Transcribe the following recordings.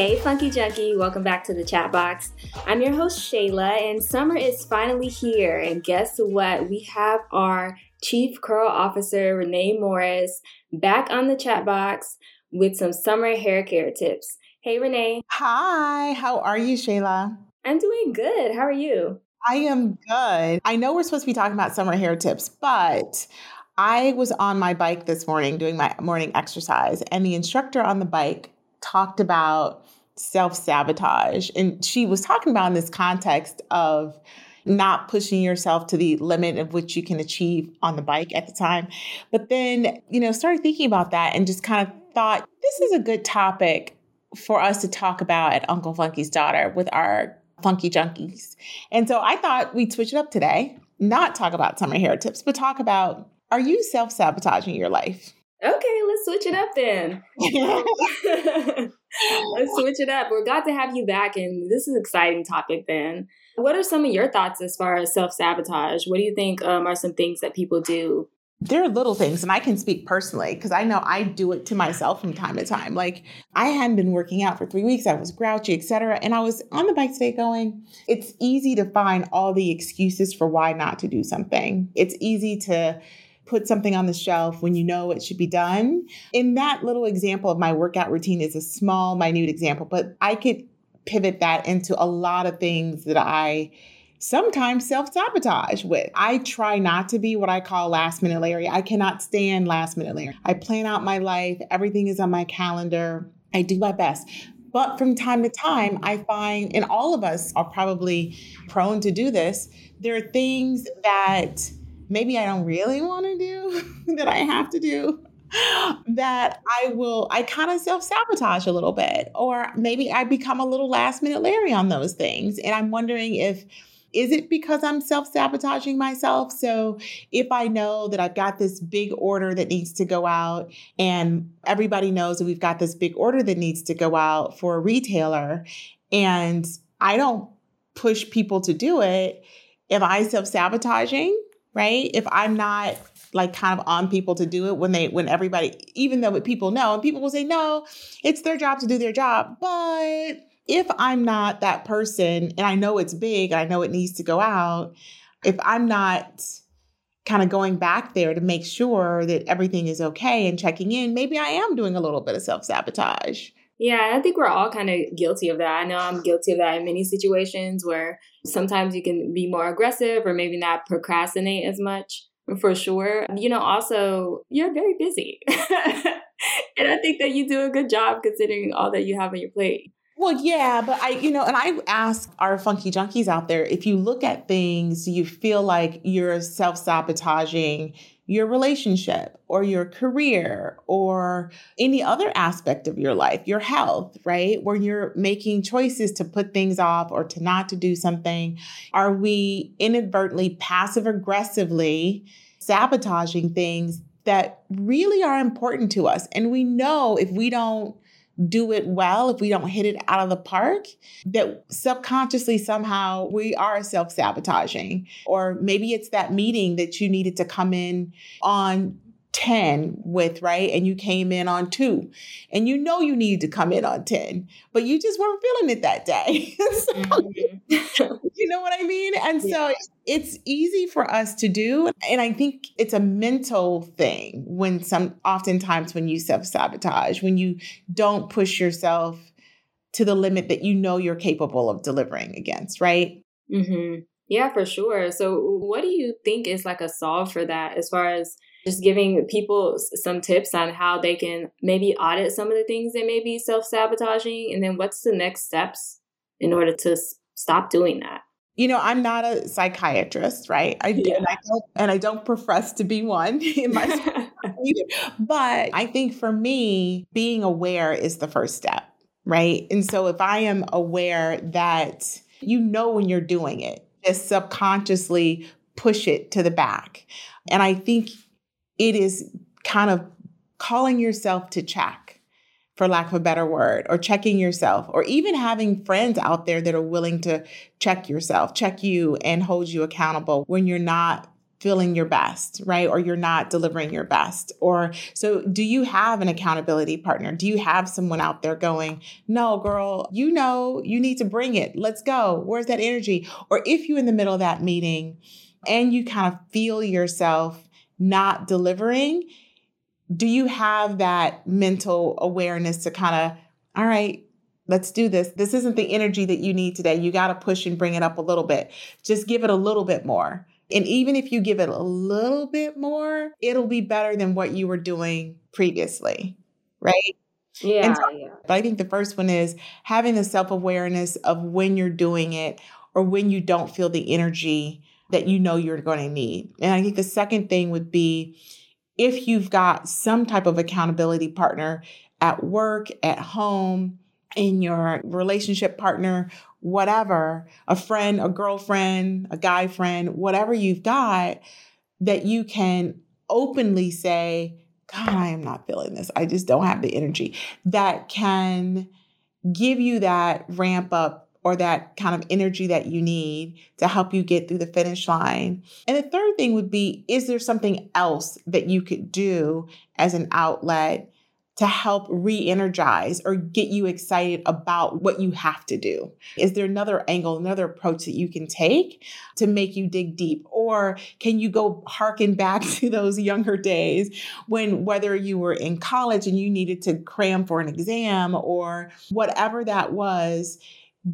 Hey, Funky Junky, welcome back to the Chatbox. I'm your host, Shayla, and summer is finally here. And guess what? We have our Chief Curl Officer, Renee Morris, back on the Chatbox with some summer hair care tips. Hey, Renee. Hi, how are you, Shayla? I'm doing good. How are you? I am good. I know we're supposed to be talking about summer hair tips, but I was on my bike this morning doing my morning exercise, and the instructor on the bike talked about self-sabotage. And she was talking about in this context of not pushing yourself to the limit of which you can achieve on the bike at the time. But then, started thinking about that and just kind of thought, this is a good topic for us to talk about at Uncle Funky's Daughter with our Funky Junkies. And so I thought we'd switch it up today, not talk about summer hair tips, but talk about, are you self-sabotaging your life? Okay, let's switch it up then. Let's switch it up. We're glad to have you back, and this is an exciting topic then. What are some of your thoughts as far as self-sabotage? What do you think are some things that people do? There are little things, and I can speak personally because I know I do it to myself from time to time. Like, I hadn't been working out for 3 weeks. I was grouchy, etc. And I was on the bike today going, it's easy to find all the excuses for why not to do something. It's easy to put something on the shelf when you know it should be done. In that little example of my workout routine is a small, minute example, but I could pivot that into a lot of things that I sometimes self-sabotage with. I try not to be what I call last-minute Larry. I cannot stand last-minute Larry. I plan out my life. Everything is on my calendar. I do my best. But from time to time, I find, and all of us are probably prone to do this, there are things that maybe I don't really want to do that I have to do, that I kind of self-sabotage a little bit, or maybe I become a little last-minute Larry on those things. And I'm wondering is it because I'm self-sabotaging myself? So if I know that I've got this big order that needs to go out, and everybody knows that we've got this big order that needs to go out for a retailer, and I don't push people to do it, am I self-sabotaging? Right? If I'm not like kind of on people to do it when everybody, even though people know, and people will say, no, it's their job to do their job. But if I'm not that person, and I know it's big, I know it needs to go out, if I'm not kind of going back there to make sure that everything is okay and checking in, maybe I am doing a little bit of self-sabotage. Yeah, I think we're all kind of guilty of that. I know I'm guilty of that in many situations where sometimes you can be more aggressive or maybe not procrastinate as much, for sure. Also, you're very busy. And I think that you do a good job considering all that you have on your plate. Well, yeah, but and I ask our Funky Junkies out there, if you look at things, you feel like you're self-sabotaging your relationship or your career or any other aspect of your life, your health, right? Where you're making choices to put things off or to not to do something. Are we inadvertently, passive aggressively sabotaging things that really are important to us? And we know if we don't do it well, if we don't hit it out of the park, that subconsciously somehow we are self-sabotaging. Or maybe it's that meeting that you needed to come in on 10 with, right? And you came in on 2, and you needed to come in on 10, but you just weren't feeling it that day. So, mm-hmm. You know what I mean? And yeah. So it's easy for us to do. And I think it's a mental thing oftentimes when you self-sabotage, when you don't push yourself to the limit that you know you're capable of delivering against, right? Mm-hmm. Yeah, for sure. So what do you think is like a solve for that, as far as just giving people some tips on how they can maybe audit some of the things that may be self-sabotaging? And then what's the next steps in order to stop doing that? I'm not a psychiatrist, right? I don't profess to be one in my either. But I think for me, being aware is the first step, right? And so if I am aware that when you're doing it, just subconsciously push it to the back. And I think it is kind of calling yourself to check, for lack of a better word, or checking yourself, or even having friends out there that are willing to check you and hold you accountable when you're not feeling your best, right? Or you're not delivering your best. Or so do you have an accountability partner? Do you have someone out there going, no, girl, you know, you need to bring it. Let's go. Where's that energy? Or if you're in the middle of that meeting and you kind of feel yourself not delivering, do you have that mental awareness to kind of, all right, let's do this. This isn't the energy that you need today. You got to push and bring it up a little bit. Just give it a little bit more. And even if you give it a little bit more, it'll be better than what you were doing previously, right? Yeah. But I think the first one is having the self-awareness of when you're doing it or when you don't feel the energy that you know you're going to need. And I think the second thing would be if you've got some type of accountability partner at work, at home, in your relationship partner, whatever, a friend, a girlfriend, a guy friend, whatever you've got, that you can openly say, God, I am not feeling this. I just don't have the energy. That can give you that ramp up or that kind of energy that you need to help you get through the finish line. And the third thing would be, is there something else that you could do as an outlet to help re-energize or get you excited about what you have to do? Is there another angle, another approach that you can take to make you dig deep? Or can you go harken back to those younger days when whether you were in college and you needed to cram for an exam or whatever that was,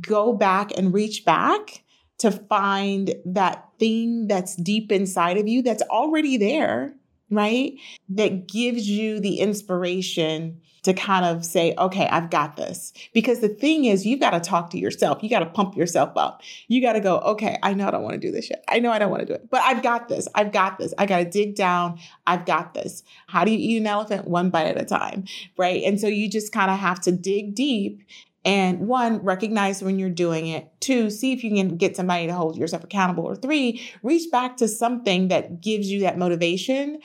go back and reach back to find that thing that's deep inside of you that's already there, right? That gives you the inspiration to kind of say, okay, I've got this. Because the thing is, you've got to talk to yourself. You got to pump yourself up. You got to go, okay, I know I don't want to do this shit. I know I don't want to do it, but I've got this. I've got this. I got to dig down. I've got this. How do you eat an elephant? One bite at a time, right? And so you just kind of have to dig deep. And one, recognize when you're doing it. Two, see if you can get somebody to hold yourself accountable. Or three, reach back to something that gives you that motivation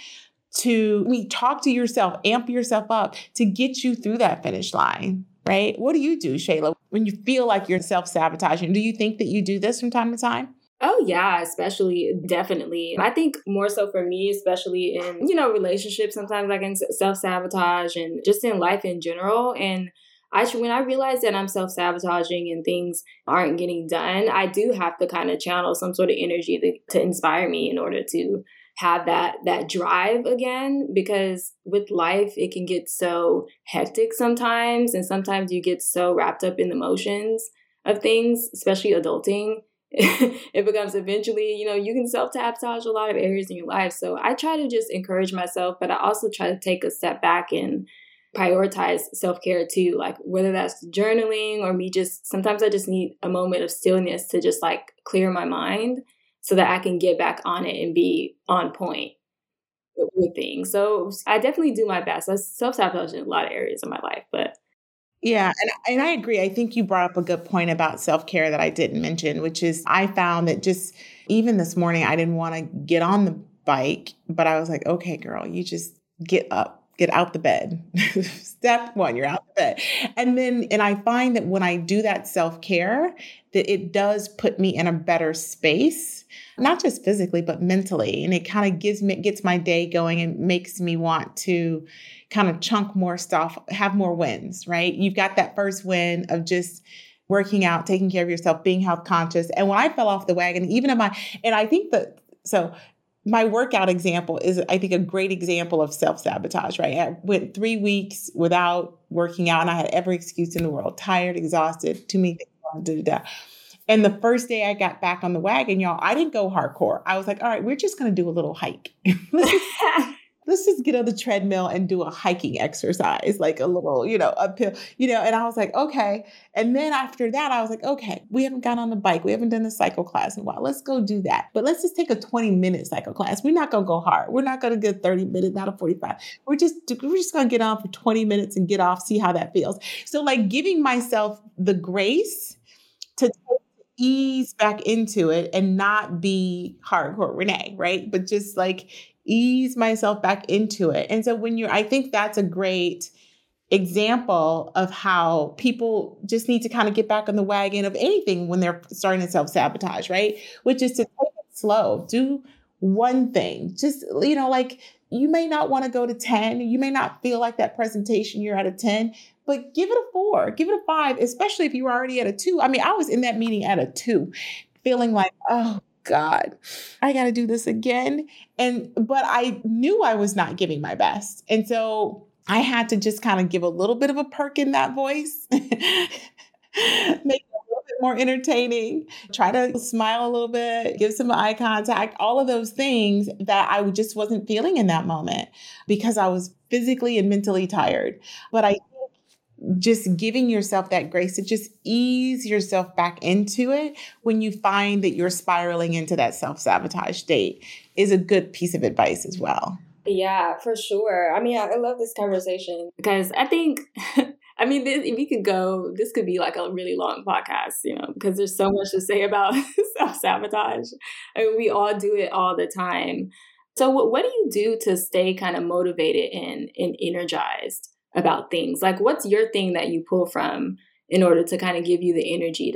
to talk to yourself, amp yourself up to get you through that finish line, right? What do you do, Shayla, when you feel like you're self-sabotaging? Do you think that you do this from time to time? Oh, yeah, especially, definitely. I think more so for me, especially in, relationships, sometimes I can self-sabotage and just in life in general. And when I realize that I'm self-sabotaging and things aren't getting done, I do have to kind of channel some sort of energy to inspire me in order to have that drive again, because with life, it can get so hectic sometimes. And sometimes you get so wrapped up in the motions of things, especially adulting. It becomes eventually, you can self-sabotage a lot of areas in your life. So I try to just encourage myself, but I also try to take a step back and prioritize self-care too, like whether that's journaling or me just, sometimes I just need a moment of stillness to just like clear my mind so that I can get back on it and be on point with things. So I definitely do my best. I self-sabotage in a lot of areas of my life, but. Yeah. And I agree. I think you brought up a good point about self-care that I didn't mention, which is I found that just even this morning, I didn't want to get on the bike, but I was like, okay, girl, you just get up. Get out the bed. Step one, you're out the bed. And I find that when I do that self-care, that it does put me in a better space, not just physically, but mentally. And it kind of gets my day going and makes me want to kind of chunk more stuff, have more wins, right? You've got that first win of just working out, taking care of yourself, being health conscious. And when I fell off the wagon, my workout example is, I think, a great example of self-sabotage, right? I went 3 weeks without working out and I had every excuse in the world, tired, exhausted, too many things, And the first day I got back on the wagon, y'all, I didn't go hardcore. I was like, all right, we're just going to do a little hike. Let's just get on the treadmill and do a hiking exercise, like a little, uphill, and I was like, okay. And then after that, I was like, okay, we haven't gotten on the bike. We haven't done the cycle class in a while. Let's go do that. But let's just take a 20-minute cycle class. We're not going to go hard. We're not going to get 30 minutes, not a 45. We're just going to get on for 20 minutes and get off, see how that feels. So like giving myself the grace to ease back into it and not be hardcore Renee, right? But just like ease myself back into it. And so I think that's a great example of how people just need to kind of get back on the wagon of anything when they're starting to self-sabotage, right? Which is to take it slow, do one thing. Just, you know, like you may not want to go to 10. You may not feel like that presentation you're at a 10, but give it a 4, give it a 5, especially if you were already at a 2. I mean, I was in that meeting at a 2 feeling like, oh God, I got to do this again. But I knew I was not giving my best. And so I had to just kind of give a little bit of a perk in that voice, make it a little bit more entertaining, try to smile a little bit, give some eye contact, all of those things that I just wasn't feeling in that moment because I was physically and mentally tired. But I think just giving yourself that grace to just ease yourself back into it when you find that you're spiraling into that self-sabotage state is a good piece of advice as well. Yeah, for sure. I mean, I love this conversation because I think, I mean, this could be like a really long podcast, you know, because there's so much to say about self-sabotage. I mean, we all do it all the time. So what do you do to stay kind of motivated and energized about things? Like, what's your thing that you pull from in order to kind of give you the energy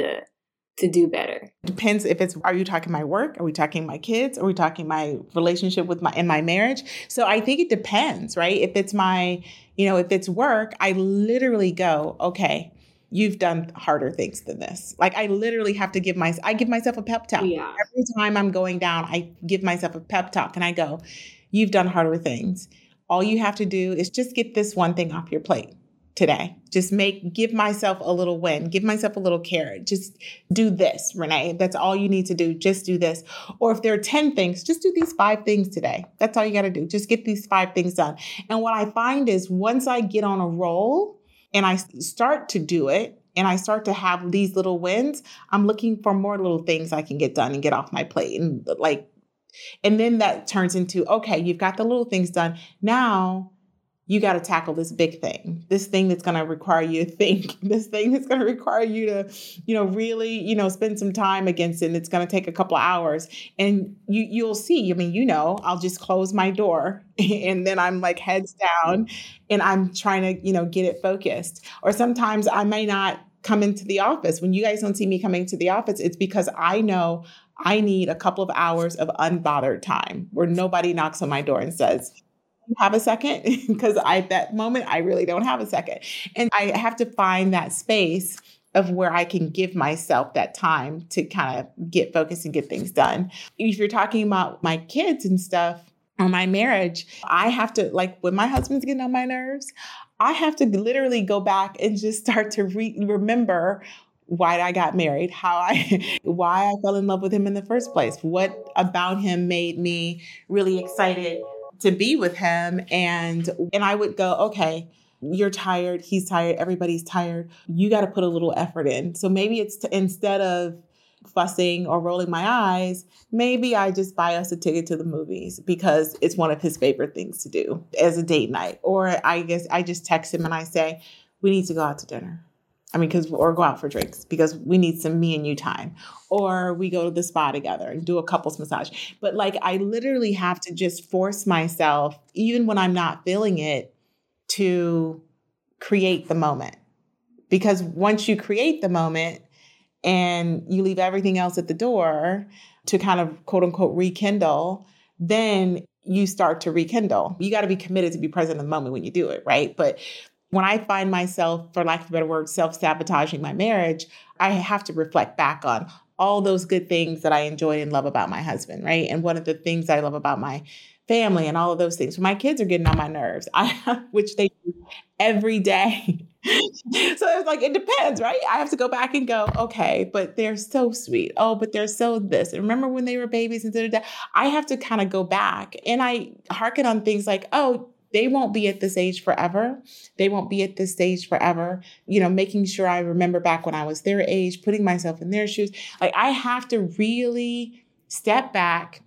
to do better? Depends if it's, are you talking my work? Are we talking my kids? Are we talking my relationship with my marriage? So I think it depends, right? If it's if it's work, I literally go, okay, you've done harder things than this. Like I literally have to I give myself a pep talk. Yeah. Every time I'm going down, I give myself a pep talk and I go, you've done harder things. All you have to do is just get this one thing off your plate today. Just give myself a little win, give myself a little carrot. Just do this, Renee. That's all you need to do. Just do this. Or if there are 10 things, just do these 5 things today. That's all you got to do. Just get these 5 things done. And what I find is once I get on a roll and I start to do it and I start to have these little wins, I'm looking for more little things I can get done and get off my plate. And then that turns into, okay, you've got the little things done. Now you got to tackle this big thing, this thing that's going to require you to think, this thing that's going to require you to, really, spend some time against it. And it's going to take a couple of hours and you'll see. I mean, I'll just close my door and then I'm like heads down and I'm trying to, get it focused. Or sometimes I may not come into the office. When you guys don't see me coming to the office, it's because I know I need a couple of hours of unbothered time where nobody knocks on my door and says, have a second? Because at that moment, I really don't have a second. And I have to find that space of where I can give myself that time to kind of get focused and get things done. If you're talking about my kids and stuff or my marriage, I have to, like when my husband's getting on my nerves, I have to literally go back and just start to remember why I got married, why I fell in love with him in the first place, what about him made me really excited to be with him. And I would go, okay, you're tired. He's tired. Everybody's tired. You got to put a little effort in. So maybe it's instead of fussing or rolling my eyes, maybe I just buy us a ticket to the movies because it's one of his favorite things to do as a date night. Or I guess I just text him and I say, we need to go out to dinner. Or go out for drinks because we need some me and you time, or we go to the spa together and do a couples massage. But like, I literally have to just force myself, even when I'm not feeling it, to create the moment. Because once you create the moment and you leave everything else at the door to kind of quote unquote rekindle, then you start to rekindle. You got to be committed to be present in the moment when you do it, right? But when I find myself, for lack of a better word, self-sabotaging my marriage, I have to reflect back on all those good things that I enjoy and love about my husband, right? And one of the things I love about my family and all of those things. So my kids are getting on my nerves, which they do every day. So it's like, it depends, right? I have to go back and go, okay, but they're so sweet. Oh, but they're so this. And remember when they were babies and da-da-da. I have to kind of go back and I hearken on things like, oh, they won't be at this age forever. They won't be at this stage forever. Making sure I remember back when I was their age, putting myself in their shoes. Like I have to really step back,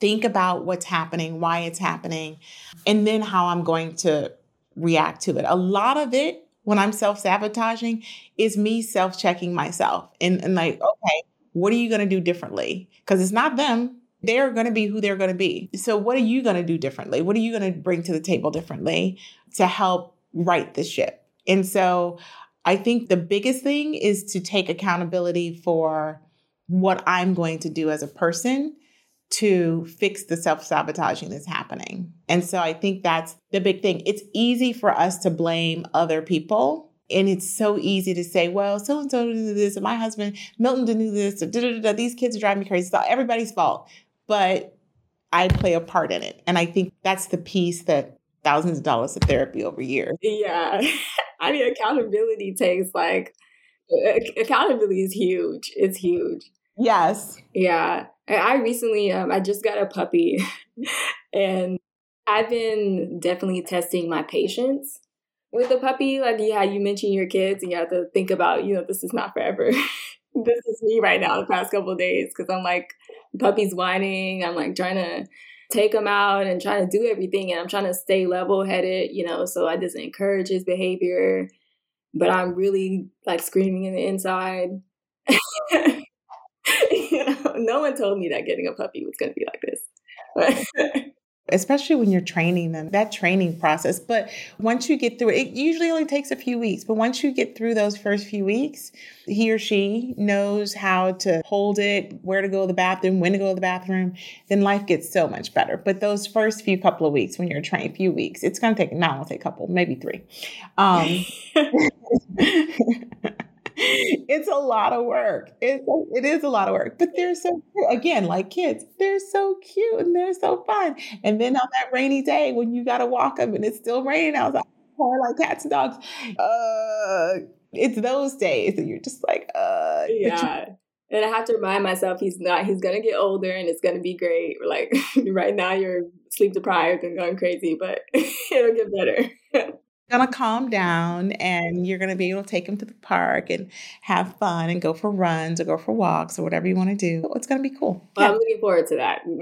think about what's happening, why it's happening, and then how I'm going to react to it. A lot of it when I'm self-sabotaging is me self-checking myself and like, okay, what are you going to do differently? Because it's not them. They're going to be who they're going to be. So what are you going to do differently? What are you going to bring to the table differently to help right the ship? And so I think the biggest thing is to take accountability for what I'm going to do as a person to fix the self-sabotaging that's happening. And so I think that's the big thing. It's easy for us to blame other people. And it's so easy to say, well, so-and-so didn't do this, and my husband, Milton, didn't do this, or these kids are driving me crazy. It's all everybody's fault. But I play a part in it. And I think that's the piece that thousands of dollars of therapy over years. Yeah. I mean, accountability takes accountability is huge. It's huge. Yes. Yeah. I recently, I just got a puppy and I've been definitely testing my patience with a puppy. You mentioned your kids and you have to think about, this is not forever. This is me right now the past couple of days because I'm puppy's whining. I'm trying to take him out and trying to do everything. And I'm trying to stay level headed, so I just encourage his behavior. But I'm really screaming in the inside. No one told me that getting a puppy was going to be like this. Especially when you're training them, that training process. But once you get through it, it usually only takes a few weeks. But once you get through those first few weeks, he or she knows how to hold it, where to go to the bathroom, when to go to the bathroom, then life gets so much better. But those first few couple of weeks when you're training, few weeks, it's going to take, not only a couple, maybe three. It's a lot of work. It is a lot of work, but they're so cute. Again, like kids, they're so cute and they're so fun. And then on that rainy day when you got to walk them and it's still raining, I was like cats and dogs. It's those days that you're just yeah. And I have to remind myself, he's going to get older and it's going to be great. Right now you're sleep deprived and going crazy, but it'll get better. Gonna calm down and you're gonna be able to take him to the park and have fun and go for runs or go for walks or whatever you want to do. It's gonna be cool. Well, yeah. I'm looking forward to that. Well,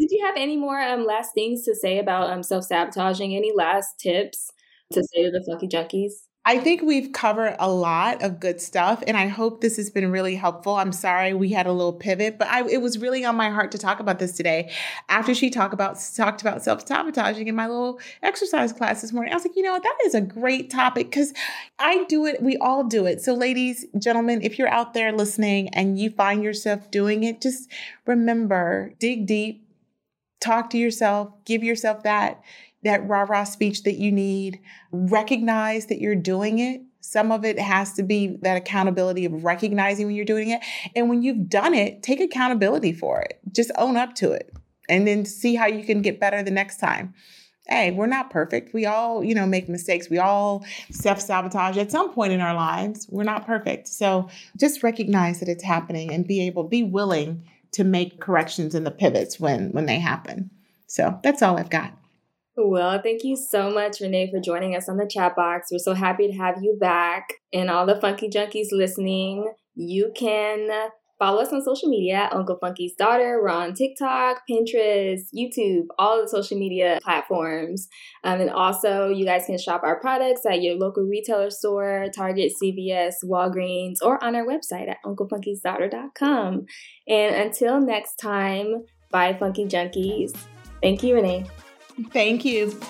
did you have any more last things to say about self-sabotaging? Any last tips to say to the Funky Junkies? I think we've covered a lot of good stuff, and I hope this has been really helpful. I'm sorry we had a little pivot, but it was really on my heart to talk about this today. After she talked about self-sabotaging in my little exercise class this morning, I was like, that is a great topic because I do it. We all do it. So ladies, gentlemen, if you're out there listening and you find yourself doing it, just remember, dig deep, talk to yourself, give yourself that rah-rah speech that you need. Recognize that you're doing it. Some of it has to be that accountability of recognizing when you're doing it. And when you've done it, take accountability for it. Just own up to it and then see how you can get better the next time. Hey, we're not perfect. We all, make mistakes. We all self-sabotage at some point in our lives. We're not perfect. So just recognize that it's happening and be willing to make corrections and the pivots when they happen. So that's all I've got. Well, thank you so much, Renee, for joining us on the chat box. We're so happy to have you back. And all the Funky Junkies listening, you can follow us on social media, Uncle Funky's Daughter. We're on TikTok, Pinterest, YouTube, all the social media platforms. And also, you guys can shop our products at your local retailer store, Target, CVS, Walgreens, or on our website at unclefunkiesdaughter.com. And until next time, bye, Funky Junkies. Thank you, Renee. Thank you.